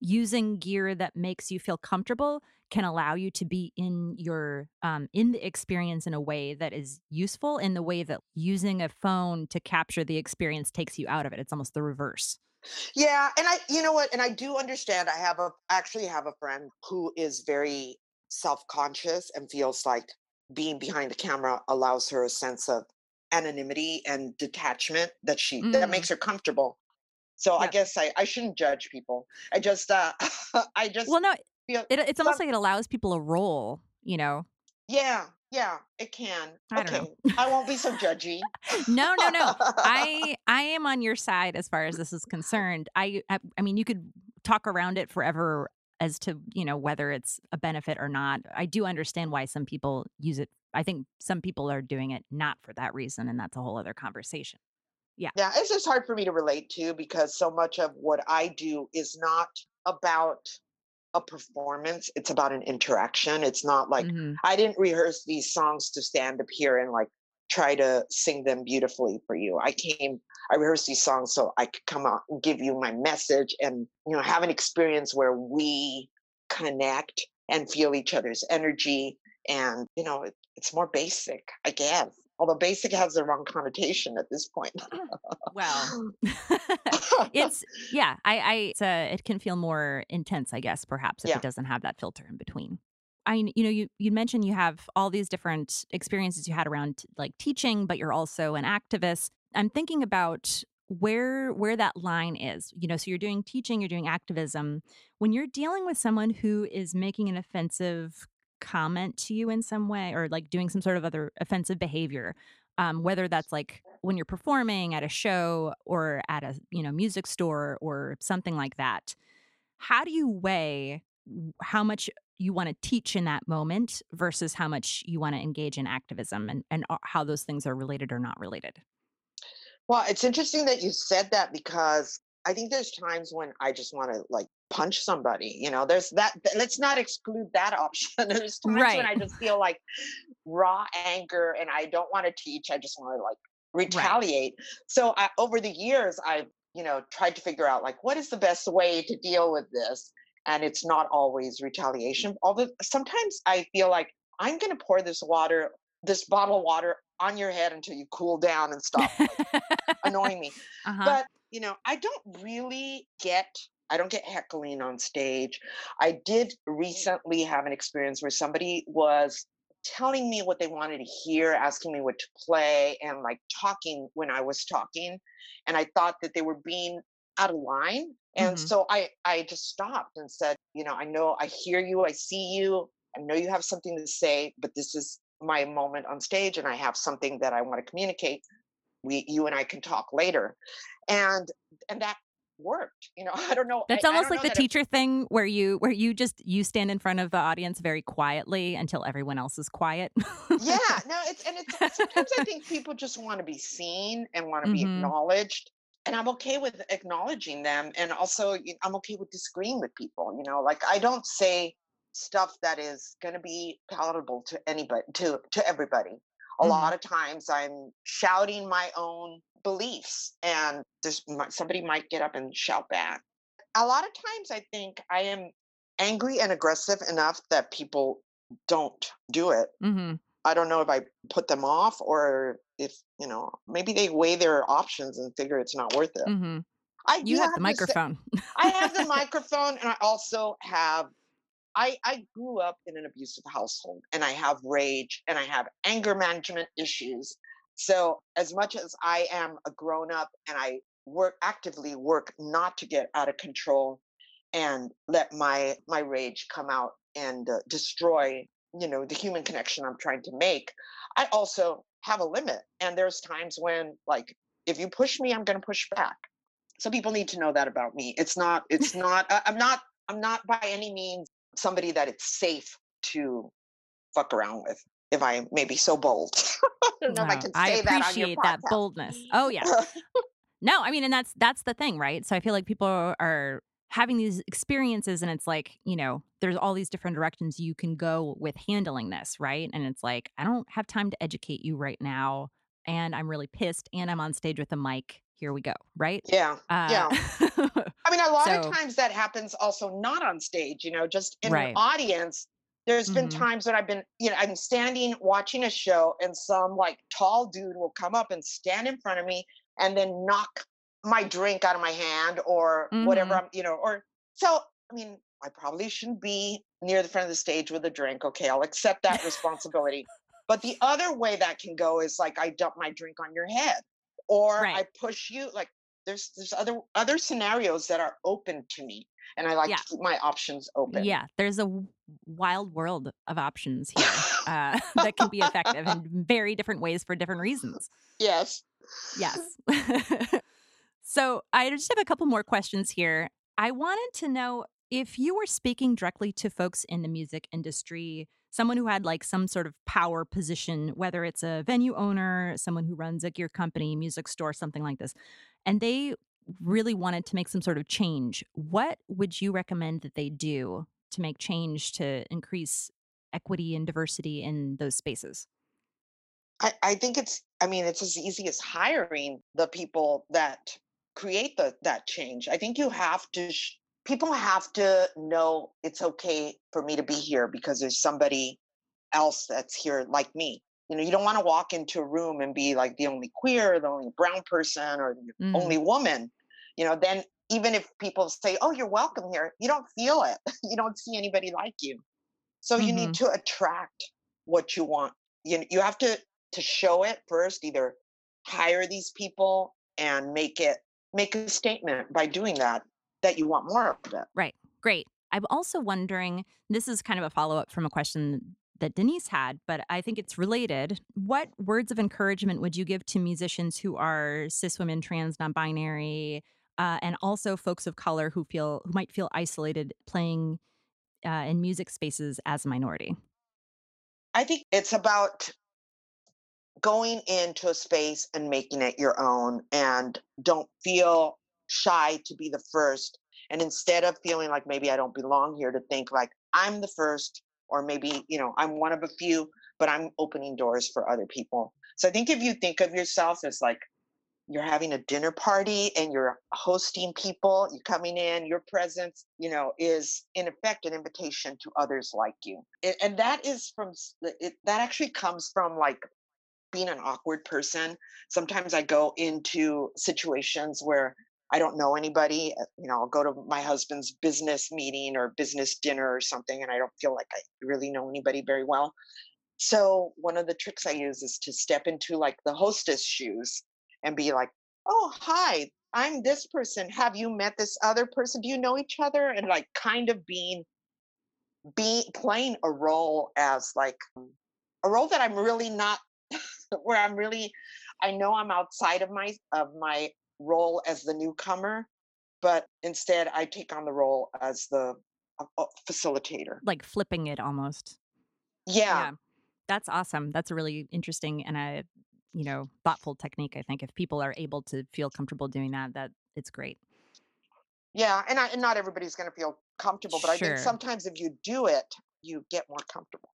using gear that makes you feel comfortable can allow you to be in your, um, in the experience in a way that is useful, in the way that using a phone to capture the experience takes you out of it. It's almost the reverse. Yeah. And I, you know what, and I do understand, I have a, actually have a friend who is very self-conscious and feels like being behind the camera allows her a sense of anonymity and detachment that she mm. that makes her comfortable. So yeah. I guess I, I shouldn't judge people. I just uh, I just well no feel, it, it's almost but, like it allows people a role, you know. Yeah. Yeah, it can. I okay. don't know. I won't be so judgy. No, no, no. I I am on your side as far as this is concerned. I, I I mean, you could talk around it forever as to, you know, whether it's a benefit or not. I do understand why some people use it. I think some people are doing it not for that reason, and that's a whole other conversation. Yeah. Yeah, it's just hard for me to relate to because so much of what I do is not about a performance, it's about an interaction. It's not like mm-hmm. I didn't rehearse these songs to stand up here and like try to sing them beautifully for you. I came, I rehearsed these songs so I could come out and give you my message and, you know, have an experience where we connect and feel each other's energy. And, you know, it, it's more basic, I guess. Although basic has the wrong connotation at this point. Well, it's, yeah, I, I it's, uh, it can feel more intense, I guess, perhaps, if yeah. it doesn't have that filter in between. I, you know, you, you mentioned you have all these different experiences you had around like teaching, but you're also an activist. I'm thinking about where, where that line is, you know, so you're doing teaching, you're doing activism. When you're dealing with someone who is making an offensive comment to you in some way or like doing some sort of other offensive behavior, um, whether that's like when you're performing at a show or at a, you know, music store or something like that, how do you weigh how much you want to teach in that moment versus how much you want to engage in activism and, and how those things are related or not related? Well, it's interesting that you said that because I think there's times when I just want to like punch somebody, you know, there's that, let's not exclude that option. There's times right. when I just feel like raw anger and I don't want to teach. I just want to like retaliate. Right. So I, over the years, I've, you know, tried to figure out like, what is the best way to deal with this? And it's not always retaliation. Although sometimes I feel like I'm going to pour this water, this bottle of water on your head until you cool down and stop like, annoying me. Uh-huh. But you know, I don't really get, I don't get heckling on stage. I did recently have an experience where somebody was telling me what they wanted to hear, asking me what to play and like talking when I was talking. And I thought that they were being out of line. And mm-hmm. so I, I just stopped and said, you know, I know I hear you, I see you, I know you have something to say, but this is my moment on stage and I have something that I want to communicate. We, you and I can talk later. And, and that worked, you know, I don't know. That's I, almost I like the teacher it, thing where you, where you just, you stand in front of the audience very quietly until everyone else is quiet. Yeah, no, it's, and it's, sometimes I think people just want to be seen and want to mm-hmm. be acknowledged. And I'm okay with acknowledging them. And also I'm okay with disagreeing with people, you know, like I don't say stuff that is going to be palatable to anybody, to, to everybody. A lot of times I'm shouting my own beliefs and there's, somebody might get up and shout back. A lot of times I think I am angry and aggressive enough that people don't do it. Mm-hmm. I don't know if I put them off or if, you know, maybe they weigh their options and figure it's not worth it. Mm-hmm. I you have the microphone. Say, I have the microphone and I also have I, I grew up in an abusive household and I have rage and I have anger management issues. So as much as I am a grown up and I work actively work not to get out of control and let my, my rage come out and uh, destroy, you know, the human connection I'm trying to make, I also have a limit. And there's times when like, if you push me, I'm going to push back. So people need to know that about me. It's not, it's not, I'm not, I'm not by any means somebody that it's safe to fuck around with, if I may be so bold. I don't know no, if I can say I appreciate that, that boldness. Oh, yeah. No, I mean, and that's that's the thing, right? So I feel like people are having these experiences and it's like, you know, there's all these different directions you can go with handling this, right? And it's like, I don't have time to educate you right now. And I'm really pissed and I'm on stage with a mic. Here we go. Right. Yeah. Uh, yeah. I mean, a lot so, of times that happens also not on stage, you know, just in right. an audience. There's mm-hmm. been times when I've been, you know, I'm standing watching a show and some like tall dude will come up and stand in front of me and then knock my drink out of my hand or mm-hmm. whatever, I'm, you know, or so, I mean, I probably shouldn't be near the front of the stage with a drink. Okay, I'll accept that responsibility. But the other way that can go is like, I dump my drink on your head, or right. I push you. Like there's, there's other, other scenarios that are open to me. And I like yeah. to keep my options open. Yeah. There's a w- wild world of options here uh, that can be effective in very different ways for different reasons. Yes. Yes. So I just have a couple more questions here. I wanted to know if you were speaking directly to folks in the music industry, someone who had like some sort of power position, whether it's a venue owner, someone who runs a gear company, music store, something like this, and they really wanted to make some sort of change, what would you recommend that they do to make change to increase equity and diversity in those spaces? I, I think it's, I mean, it's as easy as hiring the people that create the, that change. I think you have to, sh- people have to know it's okay for me to be here because there's somebody else that's here like me. You know, you don't want to walk into a room and be like the only queer, the only brown person, or the mm. only woman. You know, then even if people say, oh, you're welcome here, you don't feel it. You don't see anybody like you. So mm-hmm. you need to attract what you want. You, you have to, to show it first, either hire these people and make it, make a statement by doing that, that you want more of it. Right. Great. I'm also wondering, this is kind of a follow-up from a question that Denise had, but I think it's related. What words of encouragement would you give to musicians who are cis women, trans, non-binary, uh, and also folks of color who feel who might feel isolated playing uh, in music spaces as a minority? I think it's about going into a space and making it your own, and don't feel shy to be the first. And instead of feeling like maybe I don't belong here, to think like I'm the first, or maybe, you know, I'm one of a few, but I'm opening doors for other people. So I think if you think of yourself as like you're having a dinner party and you're hosting people, you're coming in, your presence, you know, is in effect an invitation to others like you. It, and that is from, it, that actually comes from like being an awkward person. Sometimes I go into situations where I don't know anybody, you know, I'll go to my husband's business meeting or business dinner or something, and I don't feel like I really know anybody very well. So one of the tricks I use is to step into like the hostess shoes and be like, oh, hi, I'm this person. Have you met this other person? Do you know each other? And like kind of being, being playing a role as like a role that I'm really not, where I'm really, I know I'm outside of my, of my, role as the newcomer, but instead I take on the role as the uh, facilitator. Like flipping it almost. Yeah. yeah. That's awesome. That's a really interesting and a, you know, thoughtful technique. I think if people are able to feel comfortable doing that, that it's great. Yeah. And, I, and not everybody's going to feel comfortable, but sure. I think sometimes if you do it, you get more comfortable.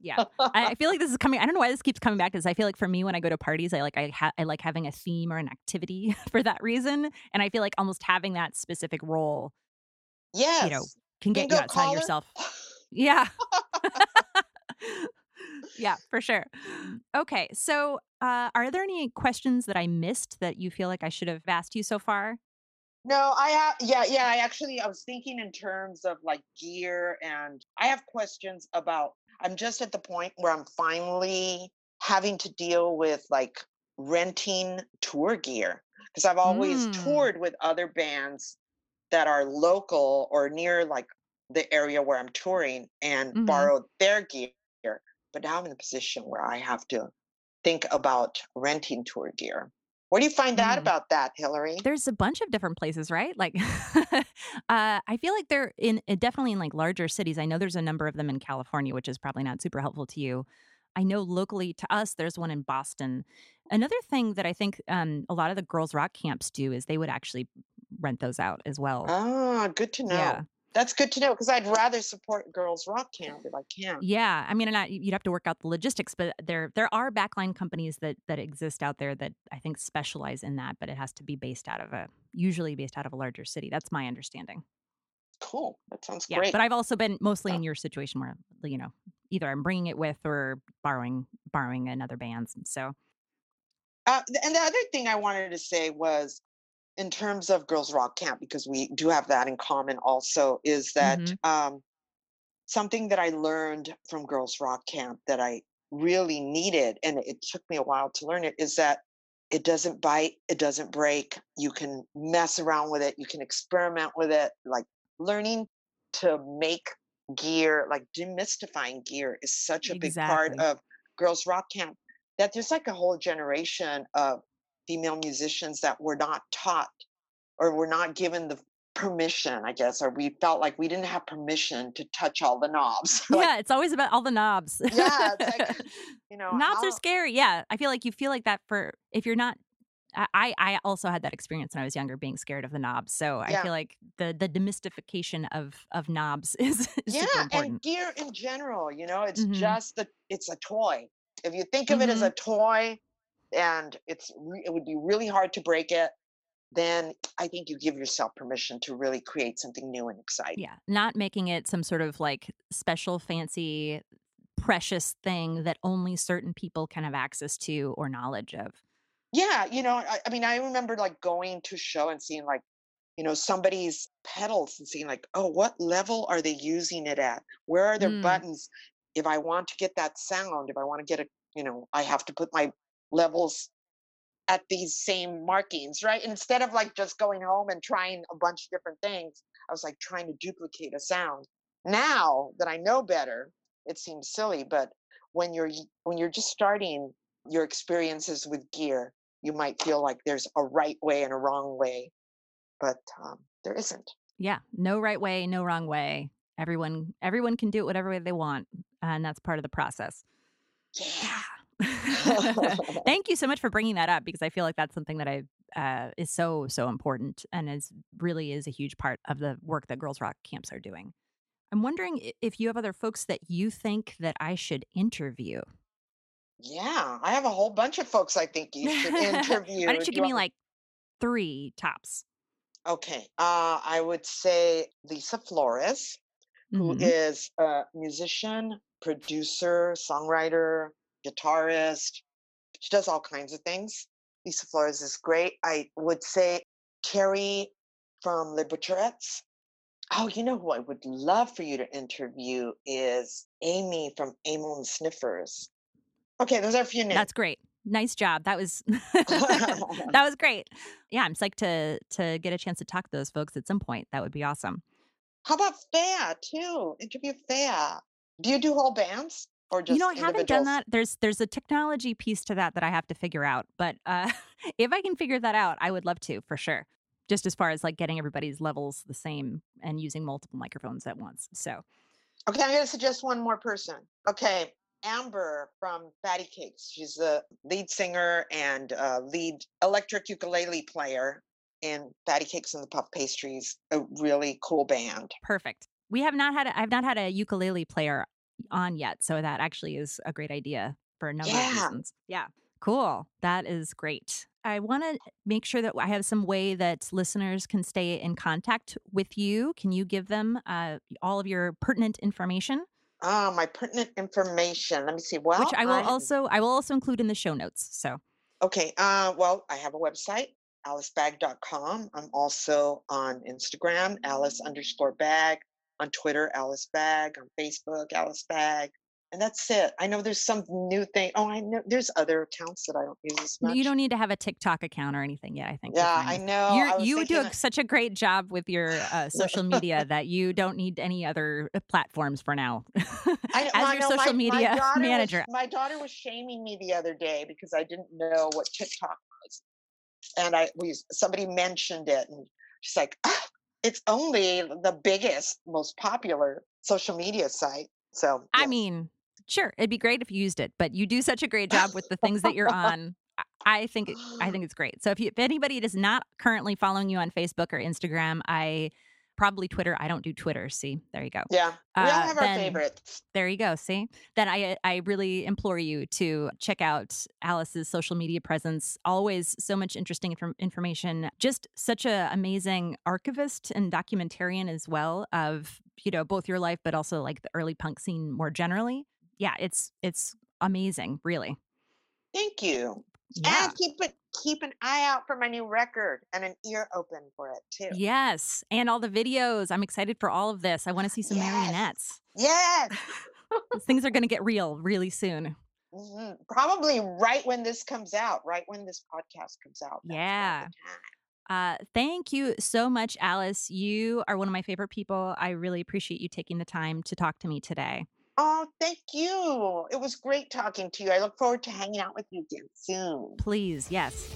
Yeah. I feel like this is coming. I don't know why this keeps coming back, because I feel like for me, when I go to parties, I like I, ha- I like having a theme or an activity for that reason. And I feel like almost having that specific role, yes. you know, can get Bingo you outside caller. Yourself. Yeah. Yeah, for sure. Okay. So uh, are there any questions that I missed that you feel like I should have asked you so far? No, I have, yeah, yeah, I actually, I was thinking in terms of like gear, and I have questions about, I'm just at the point where I'm finally having to deal with like renting tour gear, because I've always mm. toured with other bands that are local or near like the area where I'm touring and mm-hmm. borrowed their gear. But now I'm in a position where I have to think about renting tour gear. Where do you find out mm. about that, Hillary? There's a bunch of different places, right? Like, uh, I feel like they're in definitely in like larger cities. I know there's a number of them in California, which is probably not super helpful to you. I know locally to us, there's one in Boston. Another thing that I think um, a lot of the girls rock camps do is they would actually rent those out as well. Ah, good to know. Yeah. That's good to know, because I'd rather support girls rock camp if I can. Yeah, I mean, and I, you'd have to work out the logistics, but there there are backline companies that that exist out there that I think specialize in that, but it has to be based out of a usually based out of a larger city. That's my understanding. Cool, that sounds yeah, great. But I've also been mostly yeah. in your situation where, you know, either I'm bringing it with or borrowing borrowing another band's. So, uh, and the other thing I wanted to say was, in terms of Girls Rock Camp, because we do have that in common also, is that mm-hmm. um, something that I learned from Girls Rock Camp that I really needed, and it took me a while to learn it, is that it doesn't bite, it doesn't break. You can mess around with it, you can experiment with it. Like learning to make gear, like demystifying gear, is such a exactly. big part of Girls Rock Camp, that there's like a whole generation of female musicians that were not taught, or were not given the permission, I guess, or we felt like we didn't have permission to touch all the knobs. Like, yeah, it's always about all the knobs. Yeah, it's like, you know, knobs I'll, are scary. Yeah, I feel like you feel like that for if you're not. I I also had that experience when I was younger, being scared of the knobs. So yeah. I feel like the the demystification of of knobs is, is yeah, super important. And gear in general. You know, it's mm-hmm. just the it's a toy. If you think of mm-hmm. it as a toy, and it's it would be really hard to break it, then I think you give yourself permission to really create something new and exciting. Yeah, not making it some sort of like special, fancy, precious thing that only certain people can have access to or knowledge of. Yeah, you know, I, I mean, I remember like going to a show and seeing like, you know, somebody's pedals and seeing like, oh, what level are they using it at? Where are their mm. buttons? If I want to get that sound, if I want to get a, you know, I have to put my levels at these same markings, right? Instead of like just going home and trying a bunch of different things, I was like trying to duplicate a sound. Now that I know better, it seems silly, but when you're when you're just starting your experiences with gear, you might feel like there's a right way and a wrong way, but um, there isn't. Yeah, no right way, no wrong way. Everyone, everyone can do it whatever way they want, and that's part of the process. Yeah. Thank you so much for bringing that up, because I feel like that's something that I uh, is so, so important, and is really is a huge part of the work that Girls Rock Camps are doing. I'm wondering if you have other folks that you think that I should interview. Yeah, I have a whole bunch of folks I think you should interview. Why don't you give you me want... like three tops? Okay. Uh, I would say Lisa Flores, mm-hmm. who is a musician, producer, songwriter, guitarist. She does all kinds of things. Lisa Flores is great. I would say Teri from the Butcherettes. Oh, you know who I would love for you to interview is Amy from Amyl and the Sniffers. Okay, those are a few names. That's great. Nice job. That was that was great. Yeah, I'm psyched to to get a chance to talk to those folks at some point. That would be awesome. How about Fea too? Interview Fea. Do you do whole bands? Or just you know, I haven't done that. There's there's a technology piece to that that I have to figure out. But uh, if I can figure that out, I would love to, for sure. Just as far as like getting everybody's levels the same and using multiple microphones at once. So, okay, I'm going to suggest one more person. Okay, Amber from Fatty Cakes. She's the lead singer and uh, lead electric ukulele player in Fatty Cakes and the Puff Pastries. A really cool band. Perfect. We have not had. A, I've not had a ukulele player on yet, so that actually is a great idea for a number yeah. of reasons. Yeah, cool. That is great. I want to make sure that I have some way that listeners can stay in contact with you. Can you give them uh, all of your pertinent information? Oh, my pertinent information. Let me see. Well, which I will I'm... also I will also include in the show notes. So okay. Uh, well, I have a website, alice bag dot com. I'm also on Instagram, Alice underscore bag. On Twitter, Alice Bag. On Facebook, Alice Bag. And that's it. I know there's some new thing. Oh, I know there's other accounts that I don't use as much. You don't need to have a TikTok account or anything yet, I think. Yeah, I know. You're, I you do that... such a great job with your uh, social media that you don't need any other platforms for now. I, as I your know, social my, media my manager. Was, my daughter was shaming me the other day because I didn't know what TikTok was. And I we somebody mentioned it, and she's like, ah, it's only the biggest, most popular social media site. So yeah. I mean, sure, it'd be great if you used it, but you do such a great job with the things that you're on. I think I think it's great. So if you, if anybody is not currently following you on Facebook or Instagram, I probably Twitter. I don't do Twitter. See, there you go. Yeah, we all have uh, then, our favorites. There you go. See, then I I really implore you to check out Alice's social media presence. Always so much interesting inf- information. Just such an amazing archivist and documentarian as well of, you know, both your life, but also like the early punk scene more generally. Yeah, it's it's amazing, really. Thank you. Yeah. And keep it, keep an eye out for my new record and an ear open for it too. Yes. And all the videos. I'm excited for all of this. I want to see some yes. marionettes. Yes. Things are going to get real really soon. Mm-hmm. Probably right when this comes out, right when this podcast comes out. Yeah. Uh, thank you so much, Alice. You are one of my favorite people. I really appreciate you taking the time to talk to me today. Oh, thank you. It was great talking to you. I look forward to hanging out with you again soon. Please, yes.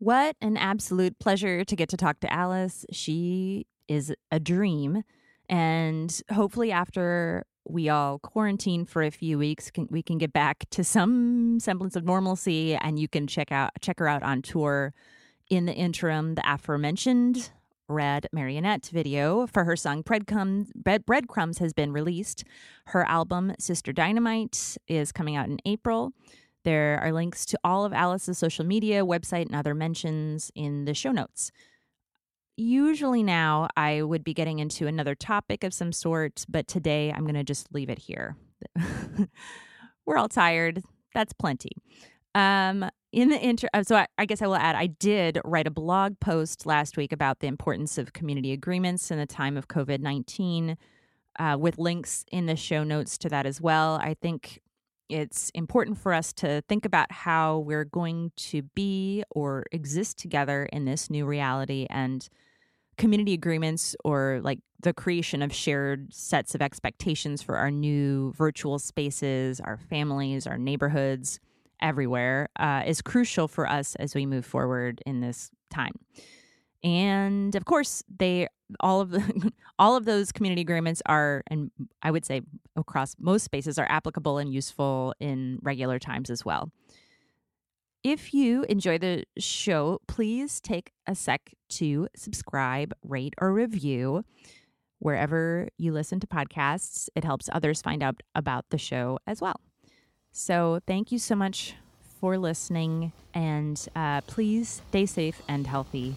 What an absolute pleasure to get to talk to Alice. She is a dream. And hopefully after we all quarantine for a few weeks, can, we can get back to some semblance of normalcy, and you can check out check her out on tour. In the interim, the aforementioned Red Marionette video for her song Breadcrumbs, Breadcrumbs has been released. Her album, Sister Dynamite, is coming out in April. There are links to all of Alice's social media, website, and other mentions in the show notes. Usually now I would be getting into another topic of some sort, but today I'm going to just leave it here. We're all tired. That's plenty. Um... In the inter, so I, I guess I will add, I did write a blog post last week about the importance of community agreements in the time of COVID nineteen, uh, with links in the show notes to that as well. I think it's important for us to think about how we're going to be or exist together in this new reality, and community agreements, or like the creation of shared sets of expectations for our new virtual spaces, our families, our neighborhoods, everywhere, uh, is crucial for us as we move forward in this time. And of course, they all of the, all of those community agreements are, and I would say across most spaces, are applicable and useful in regular times as well. If you enjoy the show, please take a sec to subscribe, rate, or review wherever you listen to podcasts. It helps others find out about the show as well. So thank you so much for listening, and uh, please stay safe and healthy.